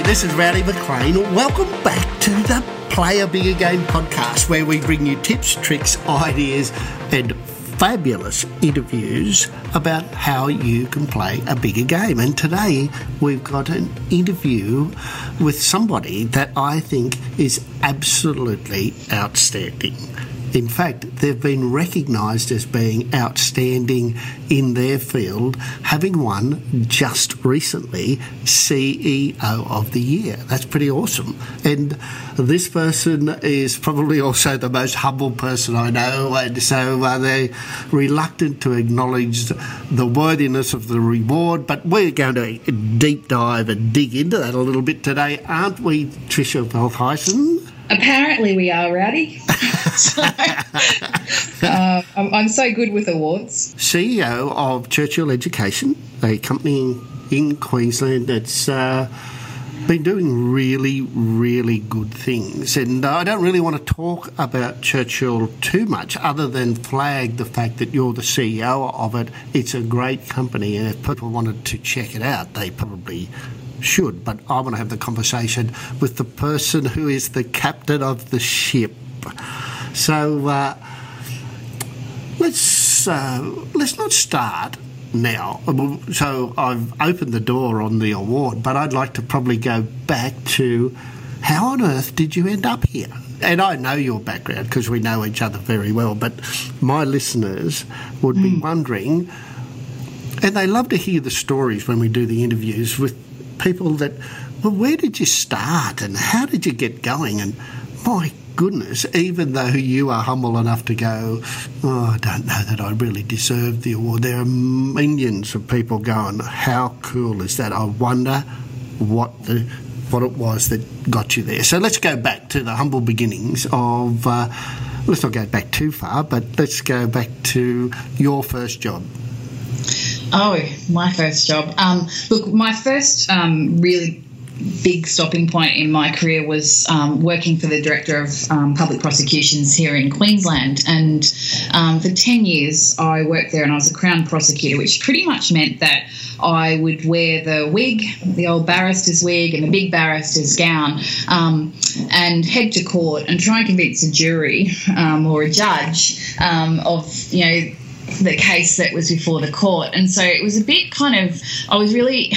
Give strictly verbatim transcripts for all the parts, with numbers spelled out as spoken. G'day, this is Rowdy McLean. Welcome back to the Play a Bigger Game podcast, where we bring you tips, tricks, ideas and fabulous interviews about how you can play a bigger game. And today we've got an interview with somebody that I think is absolutely outstanding. In fact, they've been recognised as being outstanding in their field, having won just recently C E O of the Year. That's pretty awesome. And this person is probably also the most humble person I know, and so uh, they're reluctant to acknowledge the worthiness of the reward. But we're going to deep dive and dig into that a little bit today, aren't we, Tricia Bothysen? Apparently we are, Rowdy. so, uh, I'm, I'm so good with awards. C E O of Churchill Education, a company in Queensland that's uh, been doing really, really good things. And I don't really want to talk about Churchill too much other than flag the fact that you're the C E O of it. It's a great company, and if people wanted to check it out, they probably should. But I want to have the conversation with the person who is the captain of the ship. So uh, let's uh, let's not start now. So I've opened the door on the award, but I'd like to probably go back to how on earth did you end up here? And I know your background because we know each other very well, but my listeners would mm. be wondering, and they love to hear the stories when we do the interviews with people that, well, where did you start and how did you get going? And my goodness, even though you are humble enough to go, oh, I don't know that I really deserve the award, there are millions of people going, how cool is that? I wonder what the what it was that got you there. So let's go back to the humble beginnings of, uh, let's not go back too far, but let's go back to your first job. Oh, my first job. Um, look, my first um, really big stopping point in my career was um, working for the Director of um, Public Prosecutions here in Queensland. And um, for ten years I worked there, and I was a Crown Prosecutor, which pretty much meant that I would wear the wig, the old barrister's wig and the big barrister's gown, um, and head to court and try and convince a jury um, or a judge um, of, you know, the case that was before the court. And so it was a bit kind of, I was really,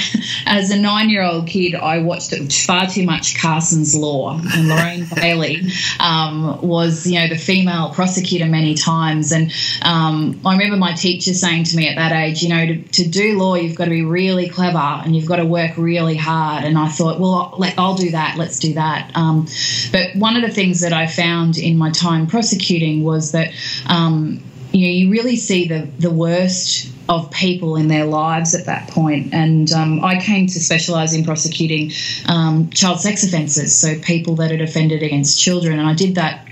as a nine-year-old kid, I watched far too much Carson's Law, and Lorraine Bailey um, was, you know, the female prosecutor many times. And um, I remember my teacher saying to me at that age, you know, to, to do law you've got to be really clever and you've got to work really hard. And I thought, well, I'll, I'll do that, let's do that. Um, but one of the things that I found in my time prosecuting was that um, you know, you really see the, the worst of people in their lives at that point. And um, I came to specialise in prosecuting um, child sex offences, so people that had offended against children, and I did that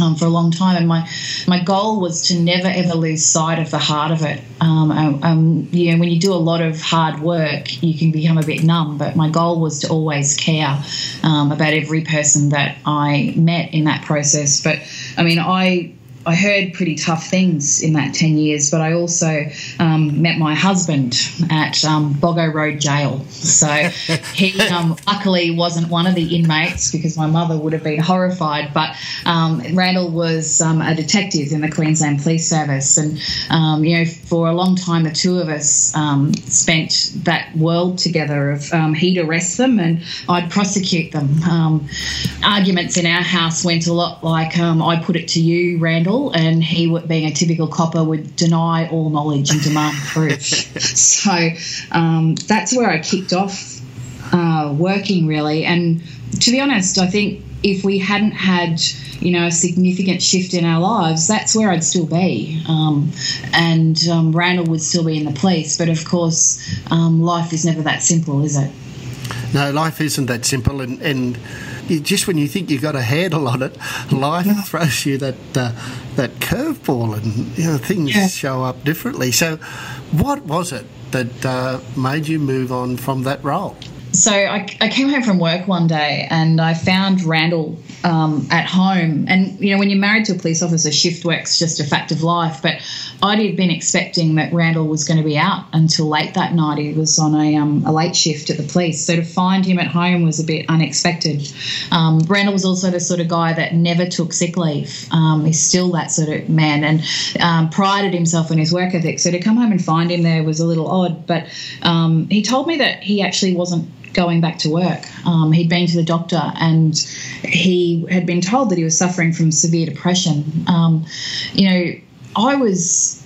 Um, for a long time, and my, my goal was to never ever lose sight of the heart of it. Um, um, you know, when you do a lot of hard work, you can become a bit numb. But my goal was to always care um, about every person that I met in that process. But I mean, I I heard pretty tough things in that ten years, but I also um, met my husband at um, Boggo Road Jail. So he um, luckily wasn't one of the inmates, because my mother would have been horrified, but um, Randall was um, a detective in the Queensland Police Service. And, um, you know, for a long time the two of us um, spent that world together of um, he'd arrest them and I'd prosecute them. Um, arguments in our house went a lot like um, I put it to you, Randall, and he, being a typical copper, would deny all knowledge and demand proof. So um, that's where I kicked off uh, working, really. And to be honest, I think if we hadn't had, you know, a significant shift in our lives, that's where I'd still be. Um, and um, Randall would still be in the police. But, of course, um, life is never that simple, is it? No, life isn't that simple, and, and just when you think you've got a handle on it, life yeah. throws you that uh, that curveball, and you know, things yeah. show up differently. So what was it that uh, made you move on from that role? So I, I came home from work one day and I found Randall um, at home. And, you know, when you're married to a police officer, shift work's just a fact of life. But I'd have been expecting that Randall was going to be out until late that night. He was on a, um, a late shift at the police. So to find him at home was a bit unexpected. Um, Randall was also the sort of guy that never took sick leave. Um, he's still that sort of man, and um, prided himself on his work ethic. So to come home and find him there was a little odd. But um, he told me that he actually wasn't going back to work. Um, he'd been to the doctor and he had been told that he was suffering from severe depression. Um, you know, I was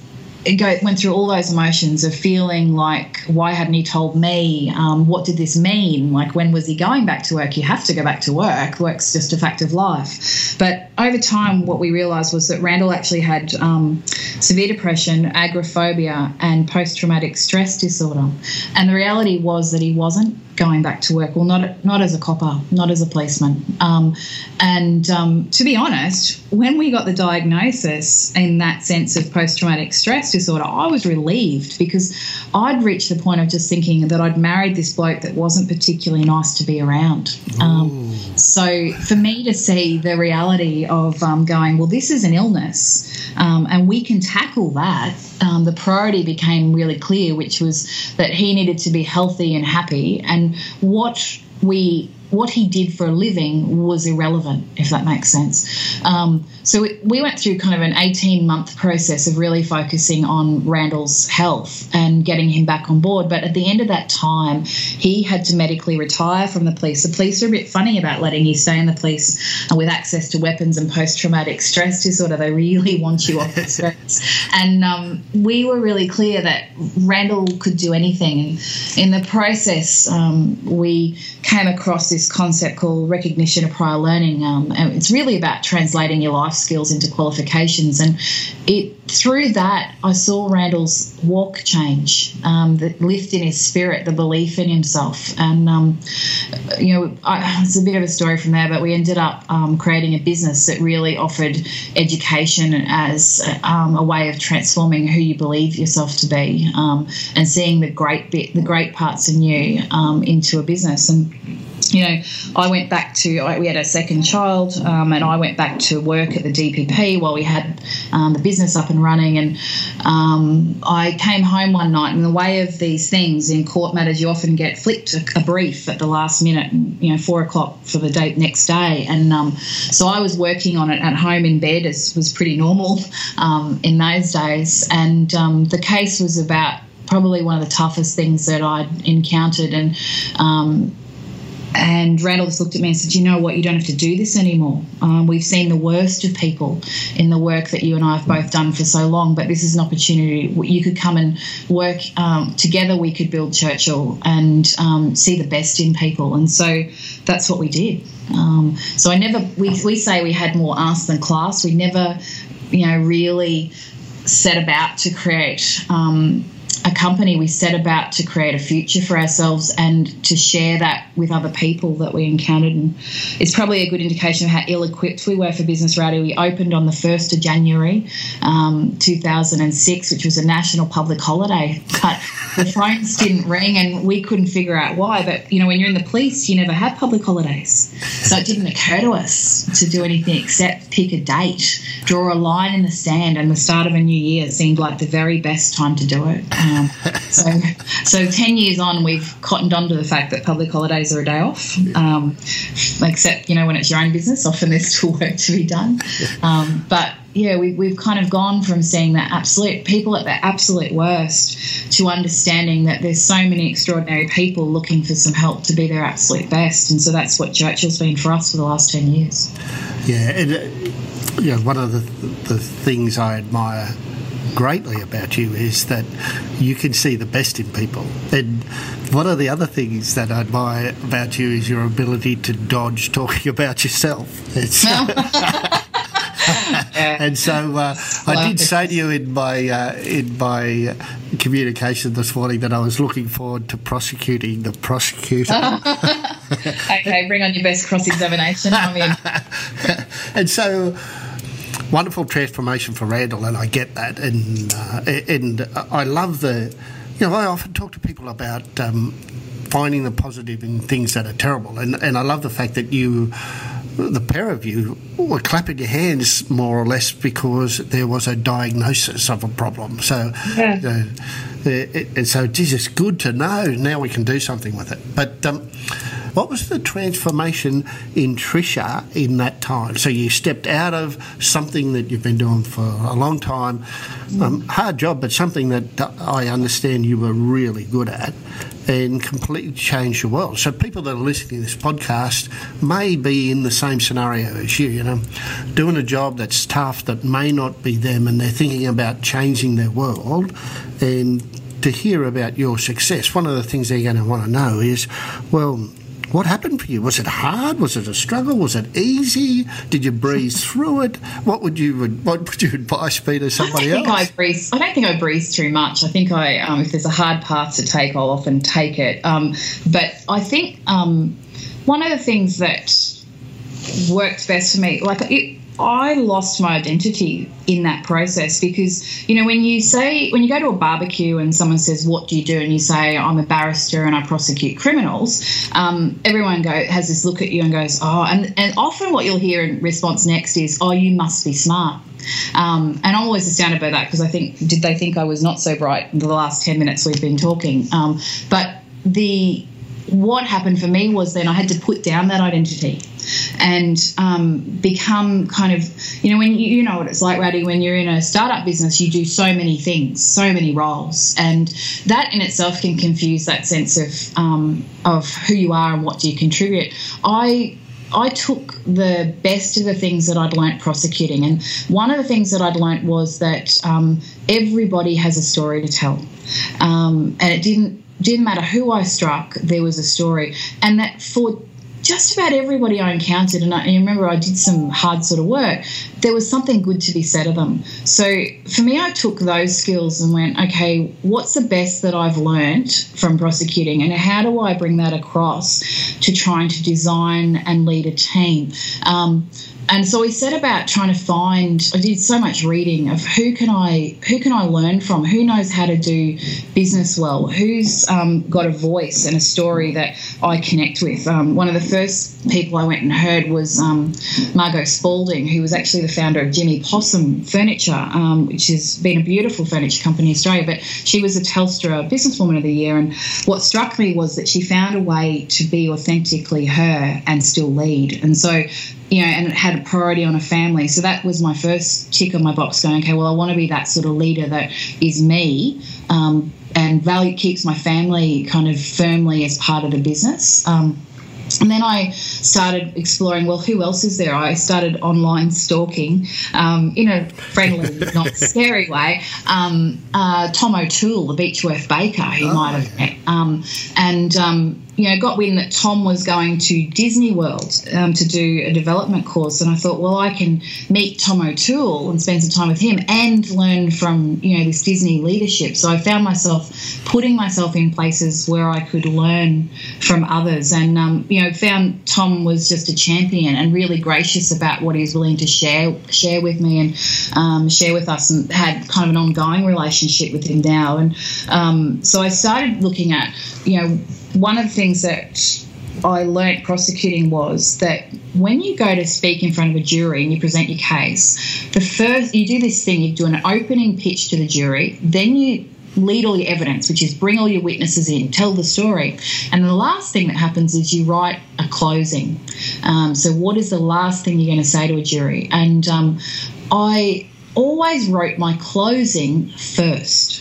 go, went through all those emotions of feeling like, why hadn't he told me? Um, what did this mean? Like, when was he going back to work? You have to go back to work. Work's just a fact of life. But over time, what we realised was that Randall actually had um, severe depression, agoraphobia and post-traumatic stress disorder. And the reality was that he wasn't going back to work, well, not not as a copper, not as a policeman. Um, and um, to be honest, when we got the diagnosis in that sense of post-traumatic stress disorder, I was relieved, because I'd reached the point of just thinking that I'd married this bloke that wasn't particularly nice to be around. Um, so for me to see the reality of um, going, well, this is an illness um, and we can tackle that, um, the priority became really clear, which was that he needed to be healthy and happy, and And what we what he did for a living was irrelevant, if that makes sense. Um, so it, we went through kind of an eighteen-month process of really focusing on Randall's health and getting him back on board. But at the end of that time, he had to medically retire from the police. The police are a bit funny about letting you stay in the police with access to weapons and post-traumatic stress disorder. They really want you off the streets. And um, we were really clear that Randall could do anything. In the process, um, we came across this concept called recognition of prior learning, um, and it's really about translating your life skills into qualifications. And it through that, I saw Randall's walk change, um, the lift in his spirit, the belief in himself. And um, you know, I, it's a bit of a story from there, but we ended up um, creating a business that really offered education as um, a way of transforming who you believe yourself to be, um, and seeing the great bit, the great parts in you um, into a business. And you know, I went back to, we had a second child, um, and I went back to work at the D P P while we had um, the business up and running. And um, I came home one night, and in the way of these things in court matters, you often get flipped a, a brief at the last minute, you know, four o'clock for the date next day. And um, so I was working on it at home in bed, as was pretty normal um, in those days. And um, the case was about probably one of the toughest things that I'd encountered. And um And Randall just looked at me and said, you know what, you don't have to do this anymore. Um, we've seen the worst of people in the work that you and I have both done for so long, but this is an opportunity. You could come and work um, together. We could build Churchill and um, see the best in people. And so that's what we did. Um, so I never we, – we say we had more arse than class. We never, you know, really set about to create um, – a company. We set about to create a future for ourselves and to share that with other people that we encountered. And it's probably a good indication of how ill-equipped we were for business, Rowdy. We opened on the first of January um, two thousand six, which was a national public holiday. But the phones didn't ring and we couldn't figure out why. But, you know, when you're in the police, you never have public holidays. So it didn't occur to us to do anything except pick a date, draw a line in the sand, and the start of a new year seemed like the very best time to do it. Um, so, so ten years on, we've cottoned on to the fact that public holidays are a day off, um, except, you know, when it's your own business, often there's still work to be done. Um, but, yeah, we, we've kind of gone from seeing that absolute people at their absolute worst to understanding that there's so many extraordinary people looking for some help to be their absolute best. And so that's what Churchill's been for us for the last ten years. Yeah, and, uh, you know, one of the, the things I admire greatly about you is that you can see the best in people. And one of the other things that I admire about you is your ability to dodge talking about yourself. It's and so uh, I did say to you in my uh, in my communication this morning that I was looking forward to prosecuting the prosecutor. Okay, bring on your best cross-examination. I'm in. And so, wonderful transformation for Randall, and I get that. And uh, and I love the, you know, I often talk to people about um, finding the positive in things that are terrible, and and I love the fact that you the pair of you were clapping your hands more or less because there was a diagnosis of a problem. So, yeah. uh, it, and so, geez, it's good to know. Now we can do something with it. But um, what was the transformation in Tricia in that time? So you stepped out of something that you've been doing for a long time, mm. um, hard job, but something that I understand you were really good at, and completely change your world. So people that are listening to this podcast may be in the same scenario as you, you know, doing a job that's tough, that may not be them, and they're thinking about changing their world. And to hear about your success, one of the things they're going to want to know is, well, what happened for you? Was it hard? Was it a struggle? Was it easy? Did you breeze through it? What would you what would you advise me to somebody I don't think else? I, breeze, I don't think I breeze too much. I think I um, if there's a hard path to take, I'll often take it. Um, but I think um, one of the things that worked best for me, like it, I lost my identity in that process because, you know, when you say, when you go to a barbecue and someone says, what do you do? And you say, I'm a barrister and I prosecute criminals, um, everyone go, has this look at you and goes, oh, and, and often what you'll hear in response next is, oh, you must be smart. Um, and I'm always astounded by that because I think, did they think I was not so bright in the last ten minutes we've been talking? Um, but the what happened for me was then I had to put down that identity and um, become kind of, you know, when you, you know what it's like, Rowdy, when you're in a startup business, you do so many things, so many roles, and that in itself can confuse that sense of um, of who you are and what do you contribute. I I took the best of the things that I'd learnt prosecuting, and one of the things that I'd learnt was that um, everybody has a story to tell, um, and it didn't. Didn't matter who I struck, there was a story. And that for just about everybody I encountered, and I and remember I did some hard sort of work, there was something good to be said of them. So for me, I took those skills and went, okay, what's the best that I've learned from prosecuting and how do I bring that across to trying to design and lead a team? Um, and so we set about trying to find, I did so much reading of who can I who can I learn from, who knows how to do business well, who's um, got a voice and a story that I connect with. Um, one of the first people I went and heard was um, Margot Spaulding, who was actually the founder of Jimmy Possum Furniture, um, which has been a beautiful furniture company in Australia, but she was a Telstra Businesswoman of the Year, and what struck me was that she found a way to be authentically her and still lead. And so, you know, and it had a priority on a family. So that was my first tick on my box going, okay, well, I want to be that sort of leader that is me um, and value keeps my family kind of firmly as part of the business. Um, and then I started exploring, well, who else is there? I started online stalking um, in a friendly, not scary way. Um, uh, Tom O'Toole, the Beechworth baker, who oh. might have met. Um, and... Um, you know, got wind that Tom was going to Disney World um, to do a development course, and I thought, well, I can meet Tom O'Toole and spend some time with him and learn from, you know, this Disney leadership. So I found myself putting myself in places where I could learn from others, and um, you know, found Tom was just a champion and really gracious about what he was willing to share share with me and um, share with us, and had kind of an ongoing relationship with him now. And um, so I started looking at, you know, one of the things that I learnt prosecuting was that when you go to speak in front of a jury and you present your case, the first you do this thing, you do an opening pitch to the jury, then you lead all your evidence, which is bring all your witnesses in, tell the story. And the last thing that happens is you write a closing. Um, so what is the last thing you're going to say to a jury? And um, I always wrote my closing first.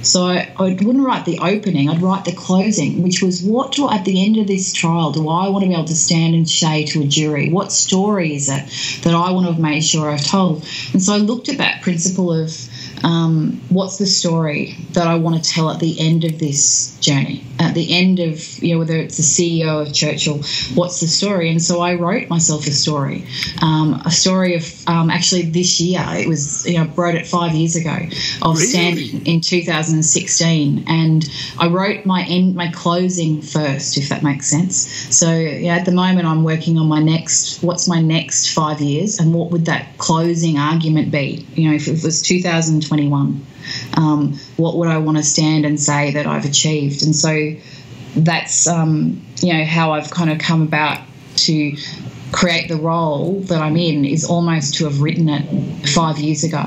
So I wouldn't write the opening, I'd write the closing, which was what do, at the end of this trial do I want to be able to stand and say to a jury? What story is it that I want to have made sure I've told? And so I looked at that principle of um, what's the story that I want to tell at the end of this journey, at the end of, you know, whether it's the C E O of Churchill, what's the story? And so I wrote myself a story, um, a story of um, actually this year, it was, you know, I wrote it five years ago, of really? Standing in two thousand sixteen, and I wrote my end, my closing first, if that makes sense. So yeah, at the moment I'm working on my next, what's my next five years and what would that closing argument be? You know, if it was two thousand twenty-one, um, what would I want to stand and say that I've achieved? And so that's, um, you know, how I've kind of come about to create the role that I'm in is almost to have written it five years ago,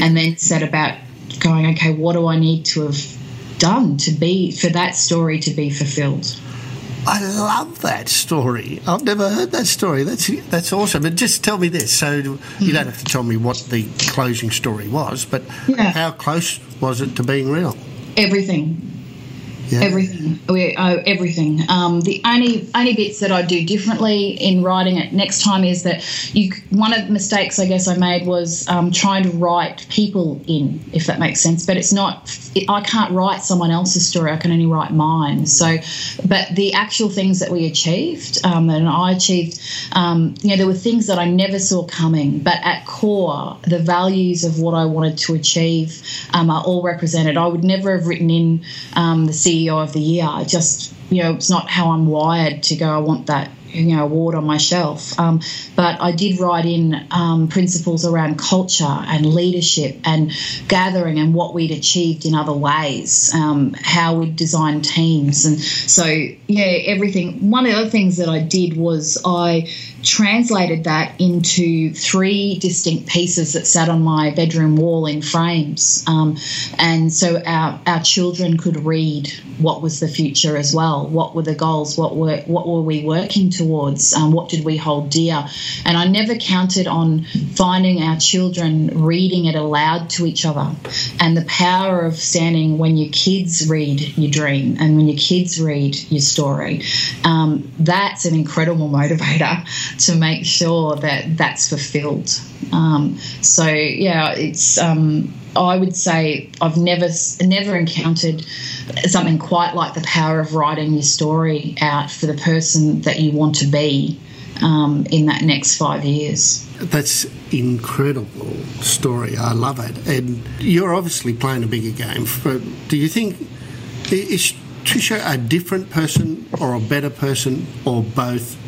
and then set about going, okay, what do I need to have done to be, for that story to be fulfilled? I love that story. I've never heard that story. That's that's awesome. And just tell me this, so you don't have to tell me what the closing story was, but yeah. How close was it to being real? Everything. Yeah. Everything. We, oh, everything. Um, the only only bits that I do differently in writing it next time is that you. One of the mistakes I guess I made was um, trying to write people in, if that makes sense. But it's not. It, I can't write someone else's story. I can only write mine. So, but the actual things that we achieved, um, and I achieved, um, you know, there were things that I never saw coming. But at core, the values of what I wanted to achieve um, are all represented. I would never have written in um, the C E O of the year. Just, you know, it's not how I'm wired to go, I want that, you know, award on my shelf. Um, but I did write in um, principles around culture and leadership and gathering and what we'd achieved in other ways, um, how we'd designed teams. And so, yeah, everything. One of the other things that I did was I translated that into three distinct pieces that sat on my bedroom wall in frames. Um, and so our, our children could read what was the future as well, what were the goals, what were, what were we working towards, um, what did we hold dear. And I never counted on finding our children reading it aloud to each other, and the power of standing when your kids read your dream and when your kids read your story. Um, that's an incredible motivator to make sure that that's fulfilled. Um, so, yeah, it's... Um, I would say I've never never encountered something quite like the power of writing your story out for the person that you want to be um, in that next five years. That's incredible story. I love it. And you're obviously playing a bigger game. Do you think, is Tricia a different person or a better person or both?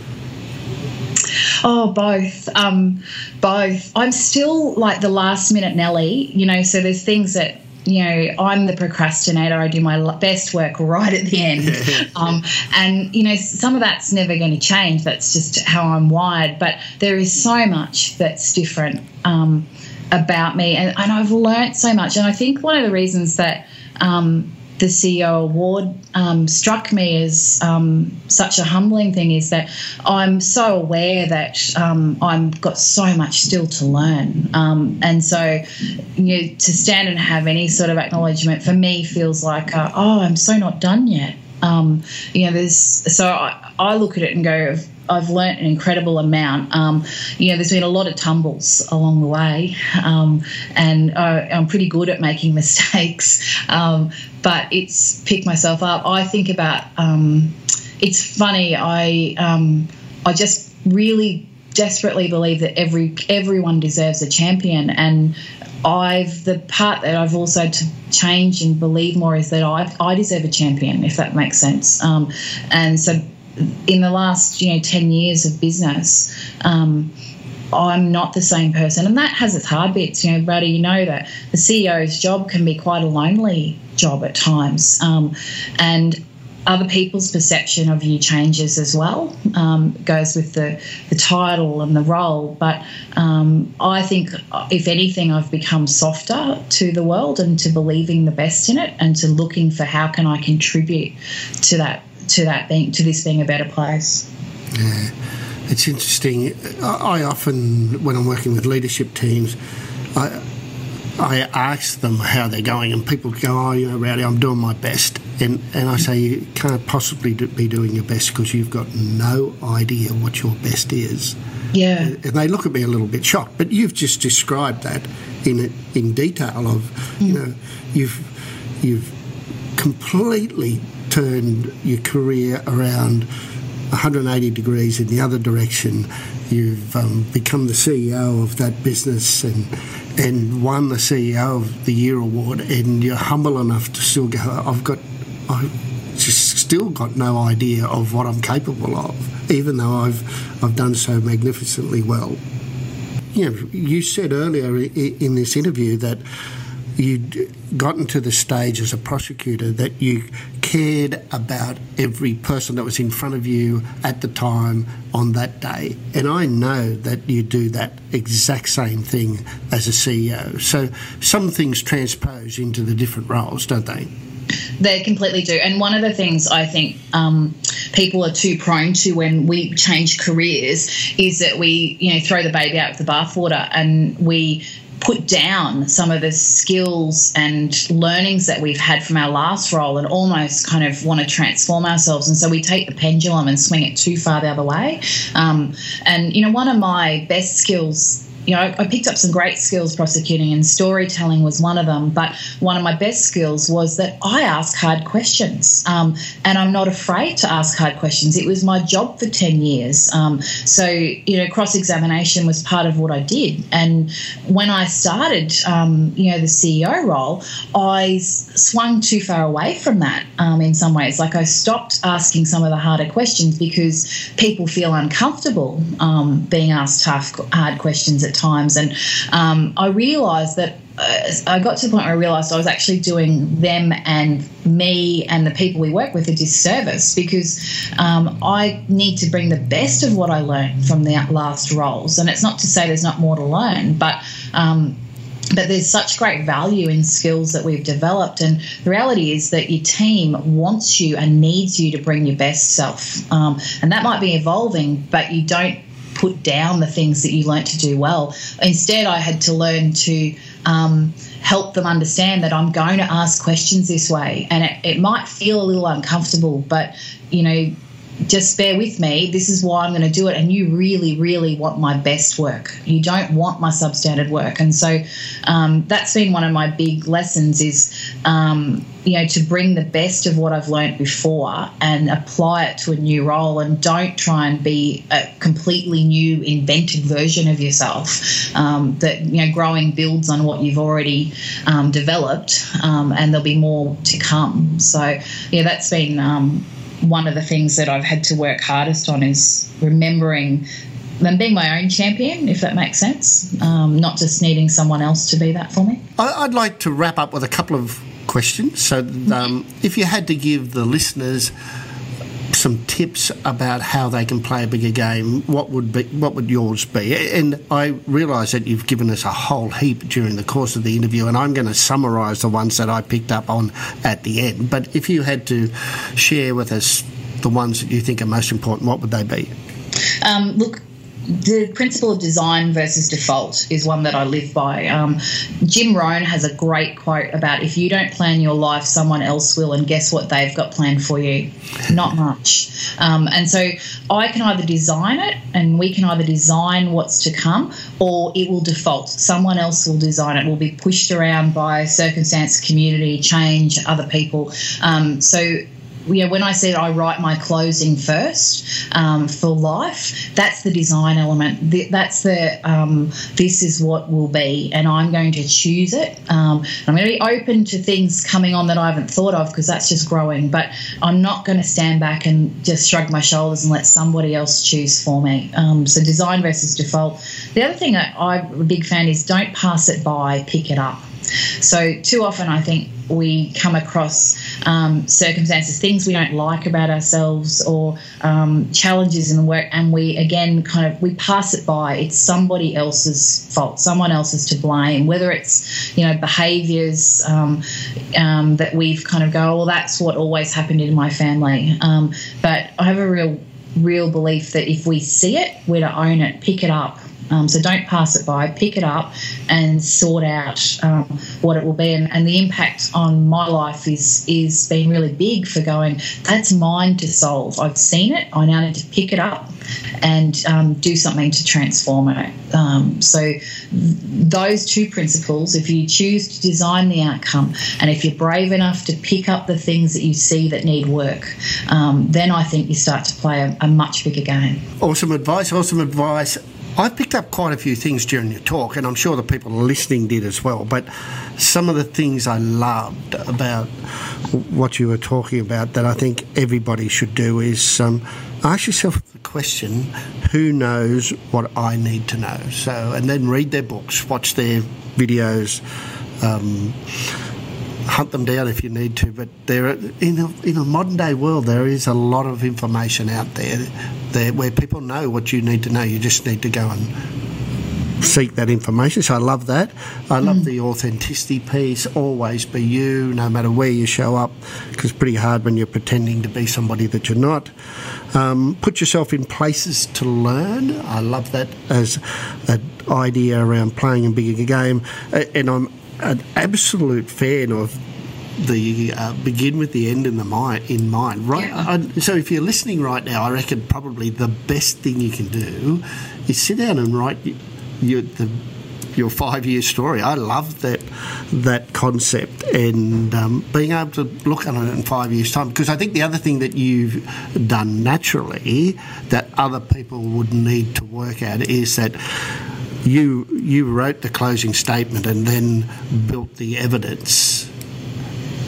Oh, both, um, both. I'm still like the last minute Nelly, you know, so there's things that, you know, I'm the procrastinator. I do my best work right at the end. um, and, you know, some of that's never going to change. That's just how I'm wired. But there is so much that's different um, about me, and, and I've learnt so much. And I think one of the reasons that um, the C E O award um, struck me as um, such a humbling thing is that I'm so aware that um, I've got so much still to learn. Um, and so, you know, to stand and have any sort of acknowledgement for me feels like, uh, oh, I'm so not done yet. Um, you know, there's, so I, I look at it and go, I've learnt an incredible amount. Um, you know, there's been a lot of tumbles along the way, um, and I, I'm pretty good at making mistakes, um, but it's picked myself up. I think about um, it's funny. I um, I just really desperately believe that every everyone deserves a champion, and I've the part that I've also to change and believe more is that I I deserve a champion, if that makes sense. Um, and so. In the last, you know, ten years of business, um, I'm not the same person. And that has its hard bits. You know, Rowdy, you know that the C E O's job can be quite a lonely job at times. Um, and other people's perception of you changes as well. Um, goes with the, the title and the role. But um, I think, if anything, I've become softer to the world and to believing the best in it and to looking for how can I contribute to that. To that being, to this being a better place. Yeah, it's interesting. I, I often, when I'm working with leadership teams, I I ask them how they're going, and people go, "Oh, you know, Rowdy, I'm doing my best," and and I say, "You can't possibly do, be doing your best because you've got no idea what your best is." Yeah, and, and they look at me a little bit shocked. But you've just described that in in detail. Of mm. you know, you've you've completely turned your career around one hundred eighty degrees in the other direction. You've um, become the C E O of that business and and won the C E O of the Year award, and you're humble enough to still go, I've got, I've just still got no idea of what I'm capable of, even though I've I've done so magnificently well. You know, you said earlier in this interview that you'd gotten to the stage as a prosecutor that you cared about every person that was in front of you at the time on that day. And I know that you do that exact same thing as a C E O. So some things transpose into the different roles, don't they? They completely do. And one of the things I think um, people are too prone to when we change careers is that we, you know, throw the baby out with the bathwater and we put down some of the skills and learnings that we've had from our last role and almost kind of want to transform ourselves. And so we take the pendulum and swing it too far the other way. Um, and, you know, one of my best skills, you know, I picked up some great skills prosecuting, and storytelling was one of them. But one of my best skills was that I ask hard questions, um, and I'm not afraid to ask hard questions. It was my job for ten years. Um, so, you know, cross-examination was part of what I did. And when I started, um, you know, the C E O role, I swung too far away from that um, in some ways. Like I stopped asking some of the harder questions because people feel uncomfortable um, being asked tough, hard questions at times. And um, I realised that uh, I got to the point where I realised I was actually doing them and me and the people we work with a disservice, because um, I need to bring the best of what I learned from the last roles. And it's not to say there's not more to learn, but um, but there's such great value in skills that we've developed. And the reality is that your team wants you and needs you to bring your best self. Um, and that might be evolving, but you don't put down the things that you learnt to do well. Instead, I had to learn to um, help them understand that I'm going to ask questions this way, and it, it might feel a little uncomfortable, but, you know, just bear with me. This is why I'm going to do it, and you really, really want my best work. You don't want my substandard work. And so um, that's been one of my big lessons is, um, you know, to bring the best of what I've learned before and apply it to a new role, and don't try and be a completely new invented version of yourself. Um, that, you know, growing builds on what you've already um, developed, um, and there'll be more to come. So, yeah, that's been um, one of the things that I've had to work hardest on is remembering and being my own champion, if that makes sense, um, not just needing someone else to be that for me. I'd like to wrap up with a couple of questions. So um, if you had to give the listeners some tips about how they can play a bigger game, what would be, what would yours be? And I realise that you've given us a whole heap during the course of the interview, and I'm going to summarise the ones that I picked up on at the end. But if you had to share with us the ones that you think are most important, what would they be? Um, look, the principle of design versus default is one that I live by. Um, Jim Rohn has a great quote about, if you don't plan your life, someone else will, and guess what they've got planned for you? Not much. Um, and so I can either design it, and we can either design what's to come, or it will default. Someone else will design it. It will be pushed around by circumstance, community, change, other people. Um, so Yeah, when I said I write my closing first um, for life, that's the design element. That's the um, this is what will be, and I'm going to choose it. Um, I'm going to be open to things coming on that I haven't thought of, because that's just growing, but I'm not going to stand back and just shrug my shoulders and let somebody else choose for me. Um, so design versus default. The other thing that I'm a big fan is don't pass it by, pick it up. So too often I think we come across um, circumstances, things we don't like about ourselves, or um, challenges in the work, and we again kind of we pass it by. It's somebody else's fault. Someone else is to blame. Whether it's, you know, behaviours um, um, that we've kind of go, well, that's what always happened in my family. Um, but I have a real, real belief that if we see it, we're to own it, pick it up. Um, so don't pass it by, pick it up and sort out um, what it will be. And, and the impact on my life is is been really big for going, that's mine to solve. I've seen it. I now need to pick it up and um, do something to transform it. Um, so th- those two principles, if you choose to design the outcome, and if you're brave enough to pick up the things that you see that need work, um, then I think you start to play a, a much bigger game. Awesome advice, awesome advice. I picked up quite a few things during your talk, and I'm sure the people listening did as well, but some of the things I loved about what you were talking about that I think everybody should do is um, ask yourself the question, who knows what I need to know? So, and then read their books, watch their videos, um, hunt them down if you need to, but there, in a, in a modern-day world, there is a lot of information out there, there where people know what you need to know. You just need to go and seek that information. So I love that. I love mm. the authenticity piece, always be you, no matter where you show up, because it's pretty hard when you're pretending to be somebody that you're not. Um, put yourself in places to learn. I love that as an idea around playing a bigger game, and I'm an absolute fan of the uh, begin with the end in the mind. In mind, right? Yeah. I, so if you're listening right now, I reckon probably the best thing you can do is sit down and write your the, your five-year story. I love that that concept, and um, being able to look at it in five years' time. Because I think the other thing that you've done naturally that other people would need to work at is that. You you wrote the closing statement and then built the evidence.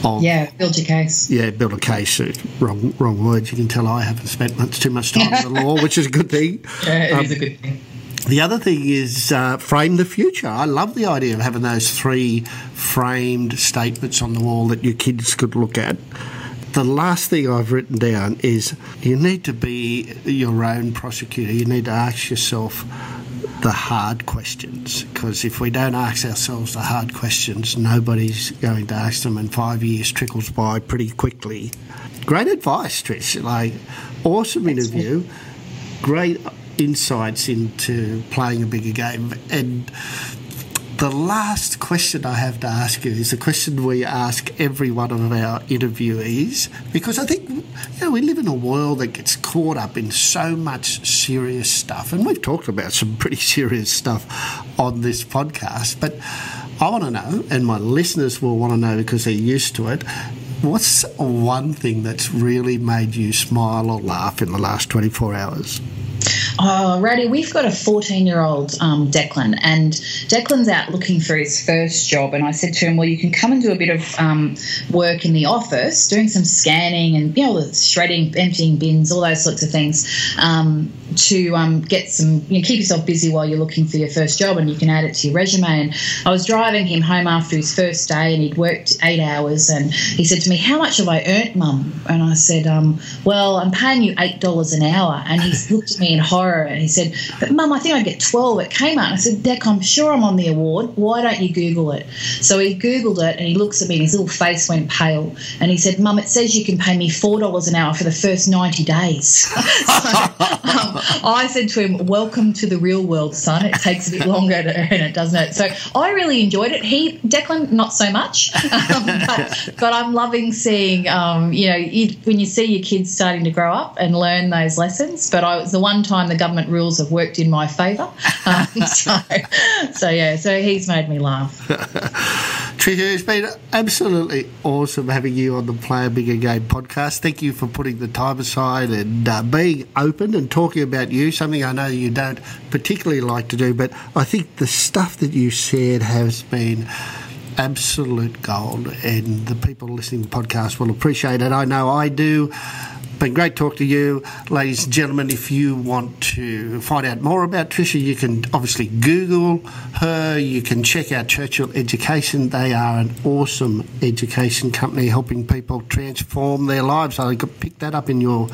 Of, yeah, built a case. Yeah, built a case. Wrong wrong words. You can tell I haven't spent much too much time in the law, which is a good thing. Yeah, it um, is a good thing. The other thing is uh, frame the future. I love the idea of having those three framed statements on the wall that your kids could look at. The last thing I've written down is you need to be your own prosecutor. You need to ask yourself the hard questions, because if we don't ask ourselves the hard questions, nobody's going to ask them, and five years trickles by pretty quickly. Great advice, Trish. Like, awesome interview. Great insights into playing a bigger game. And the last question I have to ask you is the question we ask every one of our interviewees, because I think, you know, we live in a world that gets caught up in so much serious stuff, and we've talked about some pretty serious stuff on this podcast, but I want to know, and my listeners will want to know because they're used to it, what's one thing that's really made you smile or laugh in the last twenty-four hours? Oh, Rowdy, we've got a fourteen-year-old, um, Declan, and Declan's out looking for his first job, and I said to him, well, you can come and do a bit of um, work in the office, doing some scanning and, you know, shredding, emptying bins, all those sorts of things, um, to um, get some, you know, keep yourself busy while you're looking for your first job, and you can add it to your resume. And I was driving him home after his first day, and he'd worked eight hours, and he said to me, how much have I earned, Mum? And I said, um, well, I'm paying you eight dollars an hour. And he looked at me in horror. And he said, but Mum, I think I get twelve at Kmart. And I said, Dec, I'm sure I'm on the award. Why don't you Google it? So he Googled it, and he looks at me and his little face went pale. And he said, Mum, it says you can pay me four dollars an hour for the first ninety days. So um, I said to him, welcome to the real world, son. It takes a bit longer to earn it, doesn't it? So I really enjoyed it. He, Declan, not so much. Um, but, but I'm loving seeing, um, you know, you, when you see your kids starting to grow up and learn those lessons. But I was the one time the government rules have worked in my favour. Um, so, so, yeah, so he's made me laugh. Tricia, it's been absolutely awesome having you on the Play a Bigger Game podcast. Thank you for putting the time aside and uh, being open and talking about you, something I know you don't particularly like to do, but I think the stuff that you said has been absolute gold, and the people listening to the podcast will appreciate it. I know I do. Been great talk to you, ladies and gentlemen. If you want to find out more about Tricia, you can obviously Google her. You can check out Churchill Education. They are an awesome education company helping people transform their lives. I could pick that up in your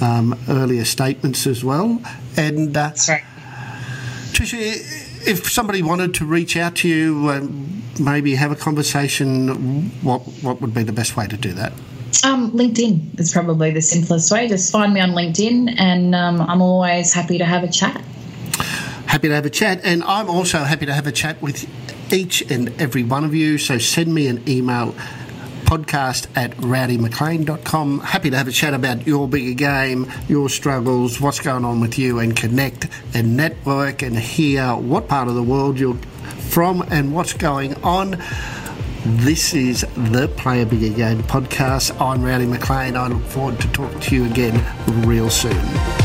um, earlier statements as well. And uh, Sorry. Tricia, if somebody wanted to reach out to you and maybe have a conversation, what what would be the best way to do that? Um, LinkedIn is probably the simplest way. Just find me on LinkedIn, and um, I'm always happy to have a chat. Happy to have a chat, and I'm also happy to have a chat with each and every one of you. So send me an email, podcast at rowdy mclean dot com. Happy to have a chat about your bigger game, your struggles, what's going on with you, and connect and network and hear what part of the world you're from and what's going on. This is the Play a Bigger Game podcast. I'm Rowdy McLean. I look forward to talking to you again real soon.